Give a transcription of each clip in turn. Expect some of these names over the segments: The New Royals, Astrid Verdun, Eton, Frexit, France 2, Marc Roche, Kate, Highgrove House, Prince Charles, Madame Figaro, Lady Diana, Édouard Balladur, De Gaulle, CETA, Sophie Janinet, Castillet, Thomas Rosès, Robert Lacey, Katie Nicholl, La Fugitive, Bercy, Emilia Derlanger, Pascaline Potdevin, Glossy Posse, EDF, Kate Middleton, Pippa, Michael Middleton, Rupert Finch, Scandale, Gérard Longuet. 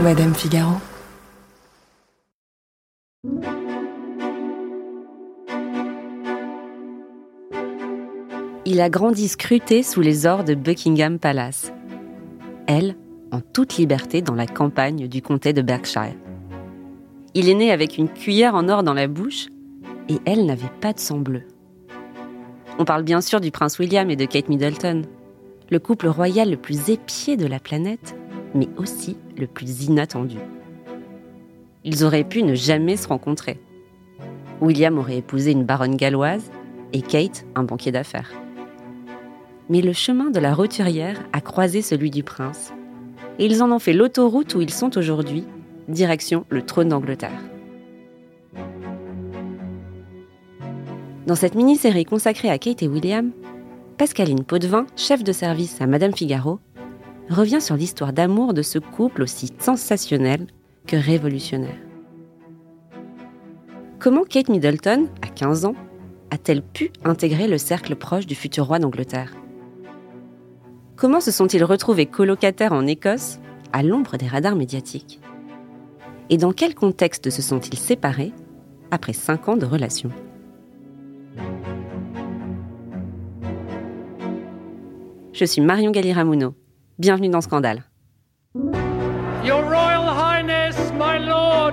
Madame Figaro. Il a grandi scruté sous les ors de Buckingham Palace. Elle, en toute liberté dans la campagne du comté de Berkshire. Il est né avec une cuillère en or dans la bouche et elle n'avait pas de sang bleu. On parle bien sûr du prince William et de Kate Middleton, le couple royal le plus épié de la planète, mais aussi le plus inattendu. Ils auraient pu ne jamais se rencontrer. William aurait épousé une baronne galloise et Kate, un banquier d'affaires. Mais le chemin de la roturière a croisé celui du prince, et ils en ont fait l'autoroute où ils sont aujourd'hui, direction le trône d'Angleterre. Dans cette mini-série consacrée à Kate et William, Pascaline Potdevin, chef de service à Madame Figaro, revient sur l'histoire d'amour de ce couple aussi sensationnel que révolutionnaire. Comment Kate Middleton, à 15 ans, a-t-elle pu intégrer le cercle proche du futur roi d'Angleterre ? Comment se sont-ils retrouvés colocataires en Écosse, à l'ombre des radars médiatiques ? Et dans quel contexte se sont-ils séparés après 5 ans de relation ? Je suis Marion Galiramuno. Bienvenue dans Scandale. Your Royal Highness, my lords,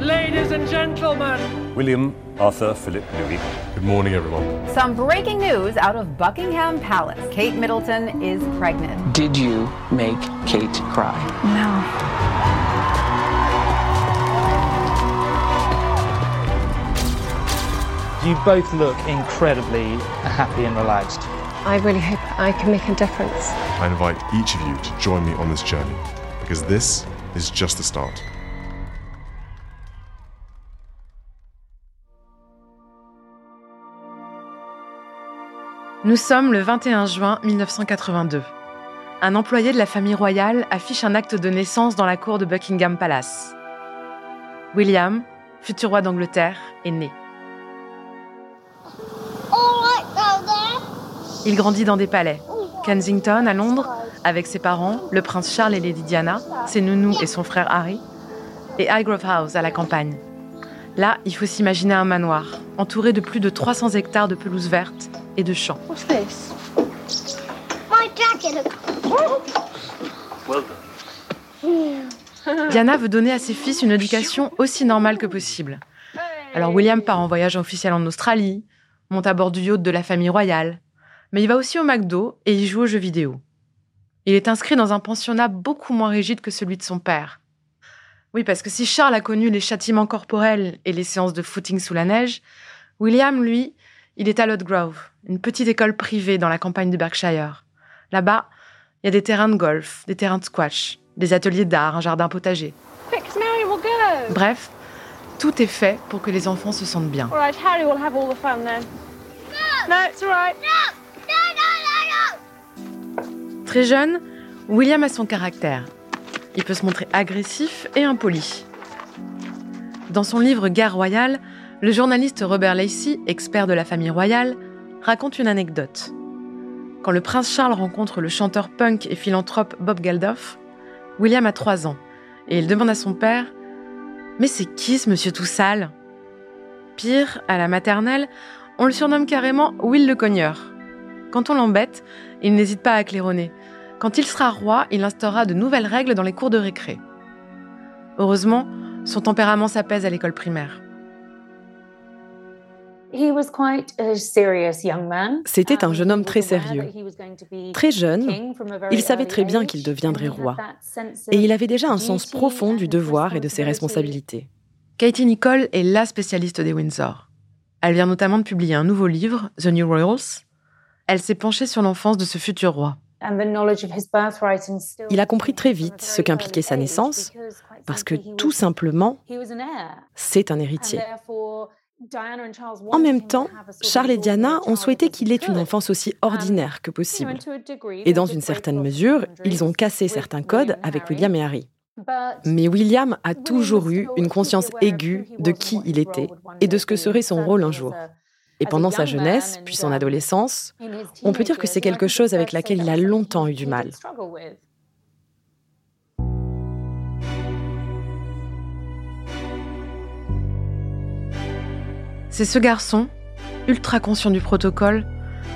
ladies and gentlemen. William, Arthur, Philip, Louis. Good morning, everyone. Some breaking news out of Buckingham Palace. Kate Middleton is pregnant. Did you make Kate cry? No. You both look incredibly happy and relaxed. I really hope I can make a difference. I invite each of you to join me on this journey, because this is just the start. Nous sommes le 21 juin 1982. Un employé de la famille royale affiche un acte de naissance dans la cour de Buckingham Palace. William, futur roi d'Angleterre, est né. Il grandit dans des palais, Kensington à Londres, avec ses parents, le prince Charles et Lady Diana, ses nounous et son frère Harry, et Highgrove House à la campagne. Là, il faut s'imaginer un manoir, entouré de plus de 300 hectares de pelouses vertes et de champs. What's this? My jacket. Well done. Diana veut donner à ses fils une éducation aussi normale que possible. Alors William part en voyage officiel en Australie, monte à bord du yacht de la famille royale, mais il va aussi au McDo et il joue aux jeux vidéo. Il est inscrit dans un pensionnat beaucoup moins rigide que celui de son père. Oui, parce que si Charles a connu les châtiments corporels et les séances de footing sous la neige, William, lui, il est à Lodgrove, une petite école privée dans la campagne de Berkshire. Là-bas, il y a des terrains de golf, des terrains de squash, des ateliers d'art, un jardin potager. Bref, tout est fait pour que les enfants se sentent bien. All right, Harry will have all the fun then. No, it's all right. No. Très jeune, William a son caractère. Il peut se montrer agressif et impoli. Dans son livre « Guerre royale », le journaliste Robert Lacey, expert de la famille royale, raconte une anecdote. Quand le prince Charles rencontre le chanteur punk et philanthrope Bob Geldof, William a 3 ans et il demande à son père « Mais c'est qui ce monsieur tout sale ?» Pire, à la maternelle, on le surnomme carrément « Will le cogneur ». Quand on l'embête, il n'hésite pas à claironner. Quand il sera roi, il instaura de nouvelles règles dans les cours de récré. Heureusement, son tempérament s'apaise à l'école primaire. C'était un jeune homme très sérieux. Très jeune, il savait très bien qu'il deviendrait roi. Et il avait déjà un sens profond du devoir et de ses responsabilités. Katie Nicholl est la spécialiste des Windsor. Elle vient notamment de publier un nouveau livre, The New Royals. Elle s'est penchée sur l'enfance de ce futur roi. Il a compris très vite ce qu'impliquait sa naissance, parce que tout simplement, c'est un héritier. En même temps, Charles et Diana ont souhaité qu'il ait une enfance aussi ordinaire que possible. Et dans une certaine mesure, ils ont cassé certains codes avec William et Harry. Mais William a toujours eu une conscience aiguë de qui il était et de ce que serait son rôle un jour. Et pendant sa jeunesse, puis son adolescence, on peut dire que c'est quelque chose avec laquelle il a longtemps eu du mal. C'est ce garçon, ultra conscient du protocole,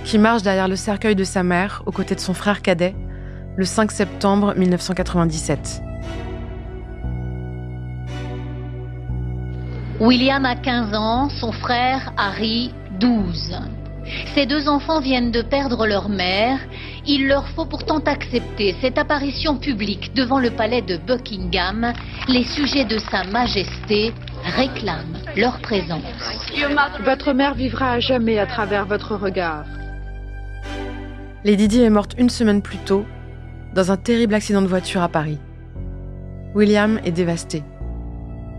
qui marche derrière le cercueil de sa mère, aux côtés de son frère cadet, le 5 septembre 1997. William a 15 ans, son frère Harry, 12. Ces deux enfants viennent de perdre leur mère. Il leur faut pourtant accepter cette apparition publique devant le palais de Buckingham. Les sujets de Sa Majesté réclament leur présence. Votre mère vivra à jamais à travers votre regard. Lady Di est morte une semaine plus tôt, dans un terrible accident de voiture à Paris. William est dévasté.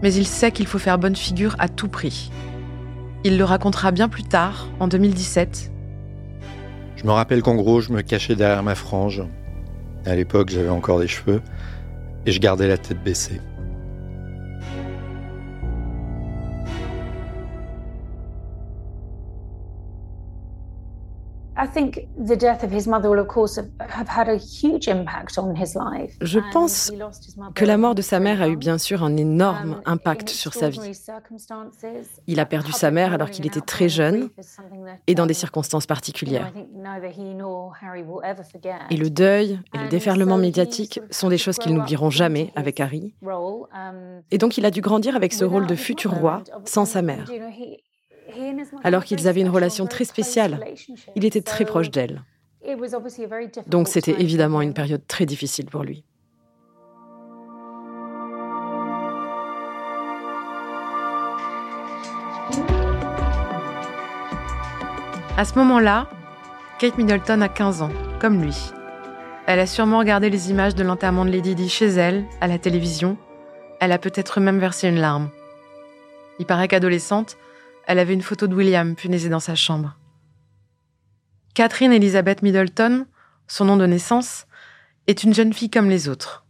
Mais il sait qu'il faut faire bonne figure à tout prix. Il le racontera bien plus tard, en 2017. Je me rappelle qu'en gros, je me cachais derrière ma frange. À l'époque, j'avais encore des cheveux et je gardais la tête baissée. Je pense que la mort de sa mère a eu bien sûr un énorme impact sur sa vie. Il a perdu sa mère alors qu'il était très jeune et dans des circonstances particulières. Et le deuil et le déferlement médiatique sont des choses qu'ils n'oublieront jamais avec Harry. Et donc il a dû grandir avec ce rôle de futur roi sans sa mère. Alors qu'ils avaient une relation très spéciale, il était très proche d'elle. Donc c'était évidemment une période très difficile pour lui. À ce moment-là, Kate Middleton a 15 ans, comme lui. Elle a sûrement regardé les images de l'enterrement de Lady Di chez elle, à la télévision. Elle a peut-être même versé une larme. Il paraît qu'adolescente, elle avait une photo de William punaisée dans sa chambre. Catherine Elizabeth Middleton, son nom de naissance, est une jeune fille comme les autres.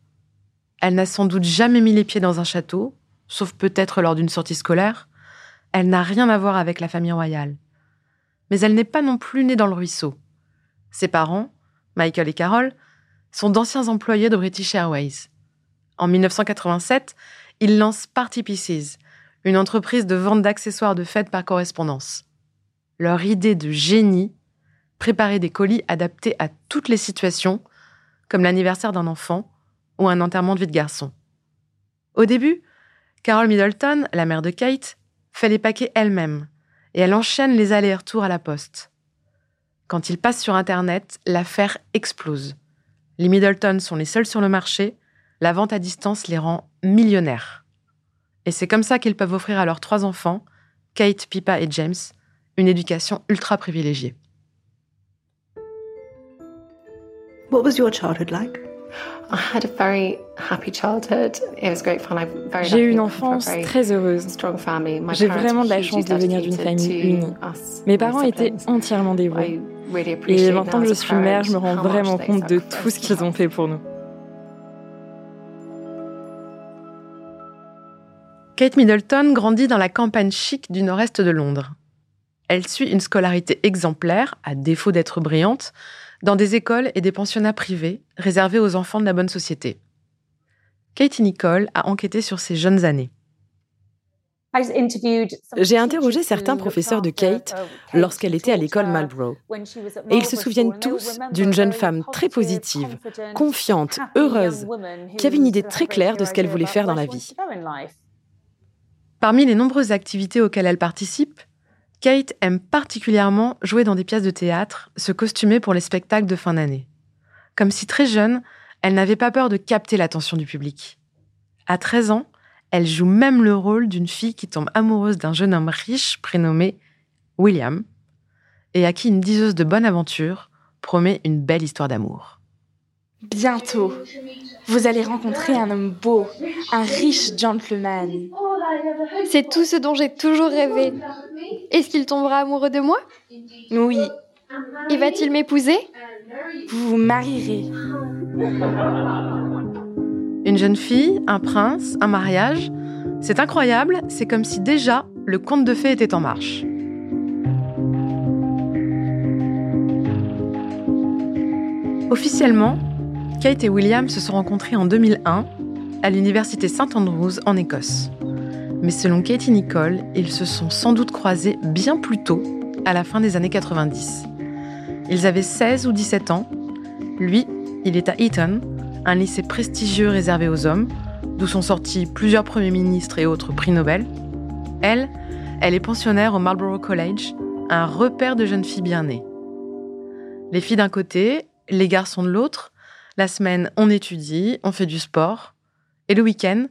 Elle n'a sans doute jamais mis les pieds dans un château, sauf peut-être lors d'une sortie scolaire. Elle n'a rien à voir avec la famille royale. Mais elle n'est pas non plus née dans le ruisseau. Ses parents, Michael et Carole, sont d'anciens employés de British Airways. En 1987, ils lancent Party Pieces, une entreprise de vente d'accessoires de fête par correspondance. Leur idée de génie, préparer des colis adaptés à toutes les situations, comme l'anniversaire d'un enfant ou un enterrement de vie de garçon. Au début, Carole Middleton, la mère de Kate, fait les paquets elle-même et elle enchaîne les allers-retours à la poste. Quand ils passent sur Internet, l'affaire explose. Les Middleton sont les seuls sur le marché, la vente à distance les rend millionnaires. Et c'est comme ça qu'ils peuvent offrir à leurs trois enfants, Kate, Pippa et James, une éducation ultra privilégiée. J'ai eu une enfance très heureuse. J'ai vraiment de la chance de venir d'une famille unie. Mes parents étaient entièrement dévoués. Et maintenant que je suis mère, je me rends vraiment compte de tout ce qu'ils ont fait pour nous. Kate Middleton grandit dans la campagne chic du nord-est de Londres. Elle suit une scolarité exemplaire, à défaut d'être brillante, dans des écoles et des pensionnats privés réservés aux enfants de la bonne société. Katie Nicholl a enquêté sur ses jeunes années. J'ai interrogé certains professeurs de Kate lorsqu'elle était à l'école Marlborough. Et ils se souviennent tous d'une jeune femme très positive, confiante, heureuse, qui avait une idée très claire de ce qu'elle voulait faire dans la vie. Parmi les nombreuses activités auxquelles elle participe, Kate aime particulièrement jouer dans des pièces de théâtre, se costumer pour les spectacles de fin d'année. Comme si très jeune, elle n'avait pas peur de capter l'attention du public. À 13 ans, elle joue même le rôle d'une fille qui tombe amoureuse d'un jeune homme riche prénommé William, et à qui une diseuse de bonne aventure promet une belle histoire d'amour. Bientôt, vous allez rencontrer un homme beau, un riche gentleman. C'est tout ce dont j'ai toujours rêvé. Est-ce qu'il tombera amoureux de moi ? Oui. Et va-t-il m'épouser ? Vous vous marierez. Une jeune fille, un prince, un mariage. C'est incroyable, c'est comme si déjà le conte de fées était en marche. Officiellement, Kate et William se sont rencontrés en 2001 à l'université St Andrews en Écosse. mais selon Katie Nicholl, ils se sont sans doute croisés bien plus tôt, à la fin des années 90. Ils avaient 16 ou 17 ans. Lui, il est à Eton, un lycée prestigieux réservé aux hommes, d'où sont sortis plusieurs premiers ministres et autres prix Nobel. Elle est pensionnaire au Marlborough College, un repère de jeunes filles bien nées. Les filles d'un côté, les garçons de l'autre. La semaine, on étudie, on fait du sport. Et le week-end,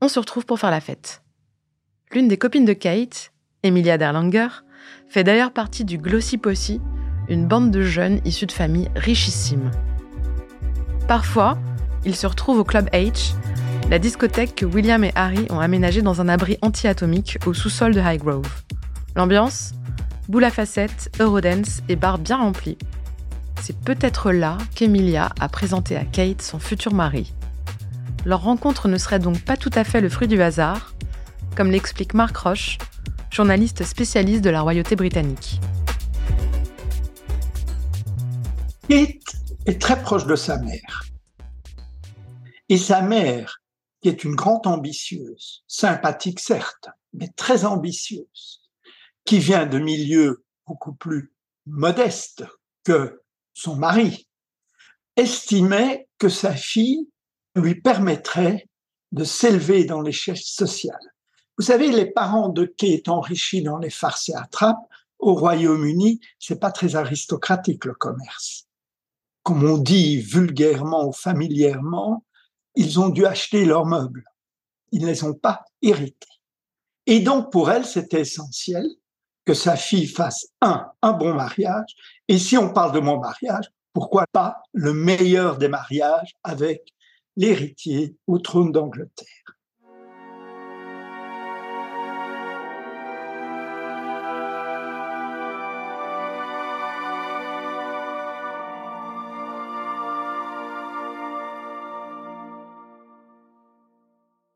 on se retrouve pour faire la fête. L'une des copines de Kate, Emilia Derlanger, fait d'ailleurs partie du Glossy Posse, une bande de jeunes issus de familles richissimes. Parfois, ils se retrouvent au Club H, la discothèque que William et Harry ont aménagée dans un abri anti-atomique au sous-sol de Highgrove. L'ambiance ? Boule à facettes, Eurodance et bar bien rempli. C'est peut-être là qu'Emilia a présenté à Kate son futur mari. Leur rencontre ne serait donc pas tout à fait le fruit du hasard, comme l'explique Marc Roche, journaliste spécialiste de la royauté britannique. Kate est très proche de sa mère. Et sa mère, qui est une grande ambitieuse, sympathique certes, mais très ambitieuse, qui vient de milieux beaucoup plus modestes que son mari, estimait que sa fille lui permettrait de s'élever dans l'échelle sociale. Vous savez, les parents de Kate enrichis dans les farces et attrapes, au Royaume-Uni, c'est pas très aristocratique le commerce. Comme on dit vulgairement ou familièrement, ils ont dû acheter leurs meubles. Ils ne les ont pas hérités. Et donc, pour elle, c'était essentiel que sa fille fasse un bon mariage. Et si on parle de mon mariage, pourquoi pas le meilleur des mariages avec l'héritier au trône d'Angleterre.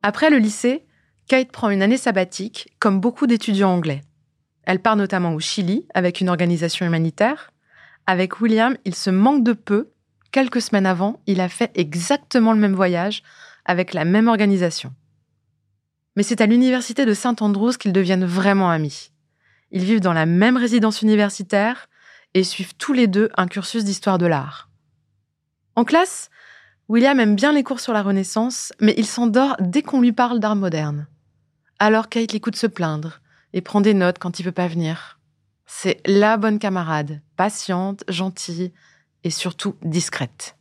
Après le lycée, Kate prend une année sabbatique, comme beaucoup d'étudiants anglais. Elle part notamment au Chili, avec une organisation humanitaire. Avec William, il se manque de peu. Quelques semaines avant, il a fait exactement le même voyage, avec la même organisation. Mais c'est à l'université de St Andrews qu'ils deviennent vraiment amis. Ils vivent dans la même résidence universitaire et suivent tous les deux un cursus d'histoire de l'art. En classe, William aime bien les cours sur la Renaissance, mais il s'endort dès qu'on lui parle d'art moderne. Alors Kate l'écoute se plaindre et prend des notes quand il peut pas venir. C'est la bonne camarade, patiente, gentille et surtout discrète.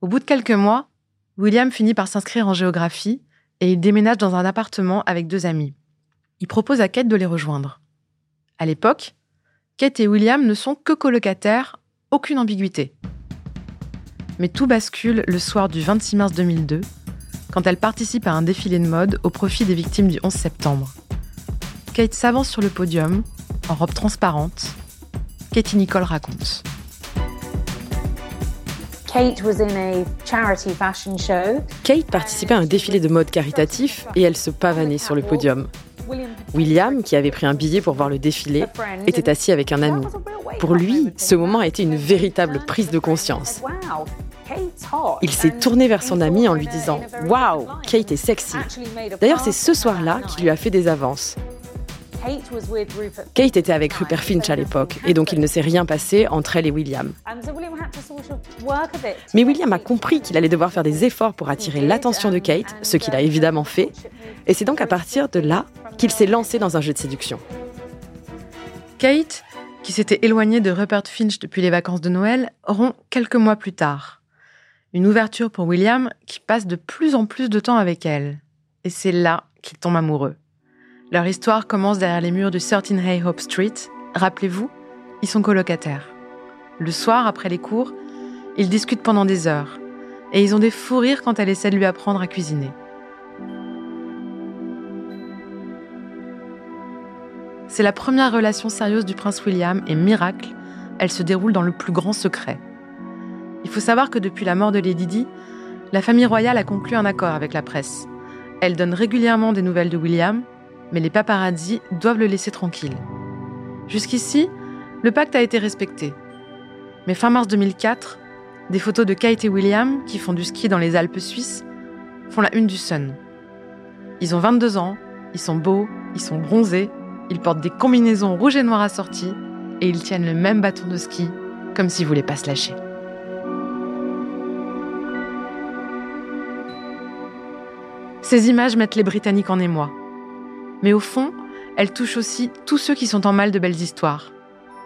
Au bout de quelques mois, William finit par s'inscrire en géographie et il déménage dans un appartement avec deux amis. Il propose à Kate de les rejoindre. À l'époque, Kate et William ne sont que colocataires, aucune ambiguïté. Mais tout bascule le soir du 26 mars 2002, quand elle participe à un défilé de mode au profit des victimes du 11 septembre. Kate s'avance sur le podium, en robe transparente. Katie Nicholl raconte. Kate participait à un défilé de mode caritatif et elle se pavanait sur le podium. William, qui avait pris un billet pour voir le défilé, était assis avec un ami. Pour lui, ce moment a été une véritable prise de conscience. Il s'est tourné vers son ami en lui disant « Waouh, Kate est sexy ». D'ailleurs, c'est ce soir-là qu'il lui a fait des avances. Kate était avec Rupert Finch à l'époque, et donc il ne s'est rien passé entre elle et William. Mais William a compris qu'il allait devoir faire des efforts pour attirer l'attention de Kate, ce qu'il a évidemment fait, et c'est donc à partir de là qu'il s'est lancé dans un jeu de séduction. Kate, qui s'était éloignée de Rupert Finch depuis les vacances de Noël, rompt quelques mois plus tard. Une ouverture pour William qui passe de plus en plus de temps avec elle. Et c'est là qu'il tombe amoureux. Leur histoire commence derrière les murs de 13 Hay Hope Street. Rappelez-vous, ils sont colocataires. Le soir, après les cours, ils discutent pendant des heures. Et ils ont des fous rires quand elle essaie de lui apprendre à cuisiner. C'est la première relation sérieuse du prince William et miracle, elle se déroule dans le plus grand secret. Il faut savoir que depuis la mort de Lady Di, la famille royale a conclu un accord avec la presse. Elle donne régulièrement des nouvelles de William, mais les paparazzis doivent le laisser tranquille. Jusqu'ici, le pacte a été respecté. Mais fin mars 2004, des photos de Kate et William, qui font du ski dans les Alpes suisses, font la une du Sun. Ils ont 22 ans, Ils sont beaux, ils sont bronzés, ils portent des combinaisons rouges et noires assorties et ils tiennent le même bâton de ski, comme s'ils voulaient pas se lâcher. Ces images mettent les Britanniques en émoi. Mais au fond, elles touchent aussi tous ceux qui sont en mal de belles histoires.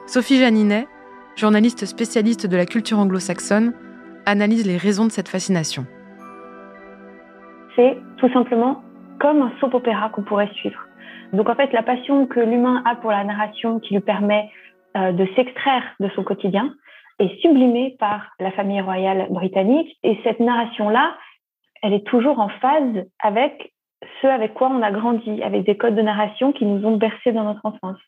Sophie Janinet, journaliste spécialiste de la culture anglo-saxonne, analyse les raisons de cette fascination. C'est tout simplement comme un soap-opéra qu'on pourrait suivre. Donc en fait, la passion que l'humain a pour la narration qui lui permet de s'extraire de son quotidien est sublimée par la famille royale britannique. Et cette narration-là, elle est toujours en phase avec ce avec quoi on a grandi, avec des codes de narration qui nous ont bercés dans notre enfance.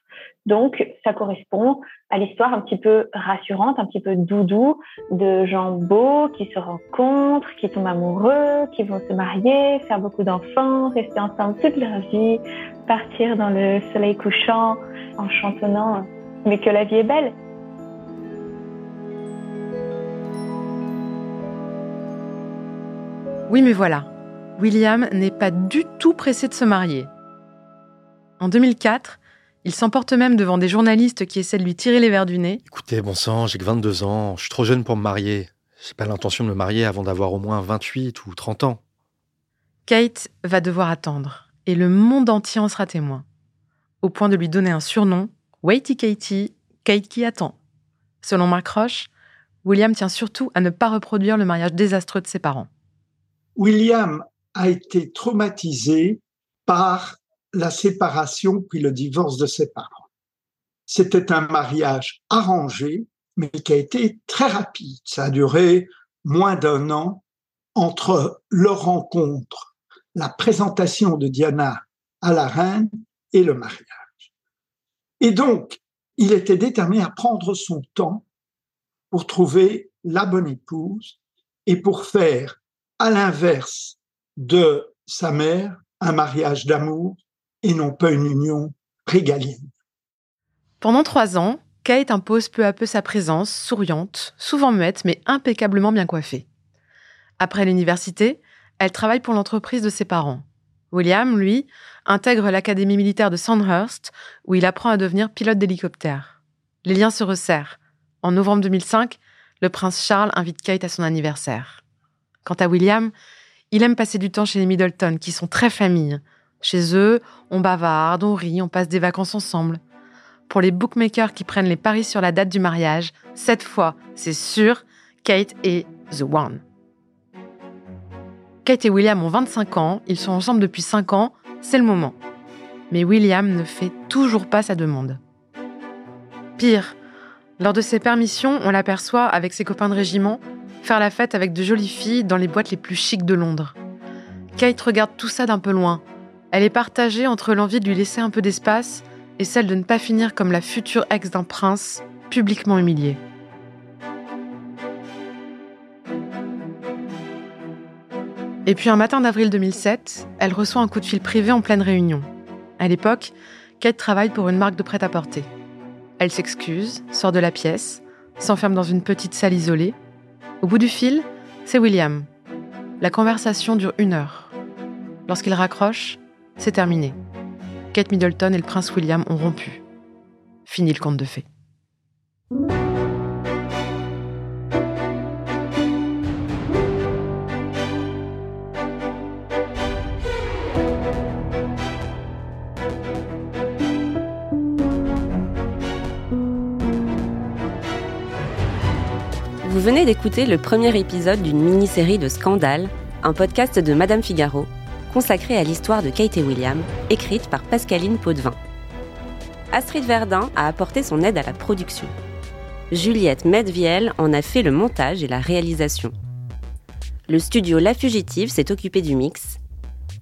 Donc, ça correspond à l'histoire un petit peu rassurante, un petit peu doudou, de gens beaux qui se rencontrent, qui tombent amoureux, qui vont se marier, faire beaucoup d'enfants, rester ensemble toute leur vie, partir dans le soleil couchant en chantonnant « Mais que la vie est belle ». Oui, mais voilà, William n'est pas du tout pressé de se marier. En 2004, il s'emporte même devant des journalistes qui essaient de lui tirer les verres du nez. Écoutez, bon sang, j'ai que 22 ans, je suis trop jeune pour me marier. J'ai pas l'intention de me marier avant d'avoir au moins 28 ou 30 ans. Kate va devoir attendre, et le monde entier en sera témoin. Au point de lui donner un surnom, Waity Katie, Kate qui attend. Selon Marc Roche, William tient surtout à ne pas reproduire le mariage désastreux de ses parents. William a été traumatisé par la séparation puis le divorce de ses parents. C'était un mariage arrangé, mais qui a été très rapide. Ça a duré moins d'un an entre leur rencontre, la présentation de Diana à la reine et le mariage. Et donc, il était déterminé à prendre son temps pour trouver la bonne épouse et pour faire à l'inverse de sa mère, un mariage d'amour et non pas une union régalienne. Pendant 3 ans, Kate impose peu à peu sa présence, souriante, souvent muette, mais impeccablement bien coiffée. Après l'université, elle travaille pour l'entreprise de ses parents. William, lui, intègre l'académie militaire de Sandhurst, où il apprend à devenir pilote d'hélicoptère. Les liens se resserrent. En novembre 2005, le prince Charles invite Kate à son anniversaire. Quant à William, il aime passer du temps chez les Middleton, qui sont très famille. Chez eux, on bavarde, on rit, on passe des vacances ensemble. Pour les bookmakers qui prennent les paris sur la date du mariage, cette fois, c'est sûr, Kate est the one. Kate et William ont 25 ans, ils sont ensemble depuis 5 ans, c'est le moment. Mais William ne fait toujours pas sa demande. Pire, lors de ses permissions, on l'aperçoit avec ses copains de régiment faire la fête avec de jolies filles dans les boîtes les plus chics de Londres. Kate regarde tout ça d'un peu loin. Elle est partagée entre l'envie de lui laisser un peu d'espace et celle de ne pas finir comme la future ex d'un prince, publiquement humiliée. Et puis un matin d'avril 2007, elle reçoit un coup de fil privé en pleine réunion. À l'époque, Kate travaille pour une marque de prêt-à-porter. Elle s'excuse, sort de la pièce, s'enferme dans une petite salle isolée. Au bout du fil, c'est William. La conversation dure 1 heure. Lorsqu'il raccroche, c'est terminé. Kate Middleton et le prince William ont rompu. Fini le conte de fées. Vous venez d'écouter le premier épisode d'une mini-série de Scandale, un podcast de Madame Figaro, consacré à l'histoire de Kate et William, écrite par Pascaline Potdevin. Astrid Verdun a apporté son aide à la production. Juliette Medviel en a fait le montage et la réalisation. Le studio La Fugitive s'est occupé du mix,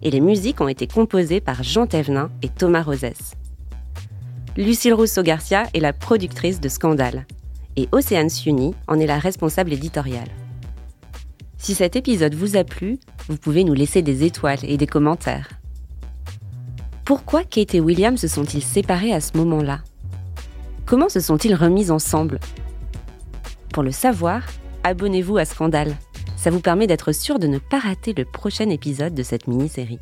et les musiques ont été composées par Jean Thévenin et Thomas Rosès. Lucille Rousseau-Garcia est la productrice de Scandale. Et Océane Suni en est la responsable éditoriale. Si cet épisode vous a plu, vous pouvez nous laisser des étoiles et des commentaires. Pourquoi Kate et William se sont-ils séparés à ce moment-là ? Comment se sont-ils remis ensemble ? Pour le savoir, abonnez-vous à Scandale. Ça vous permet d'être sûr de ne pas rater le prochain épisode de cette mini-série.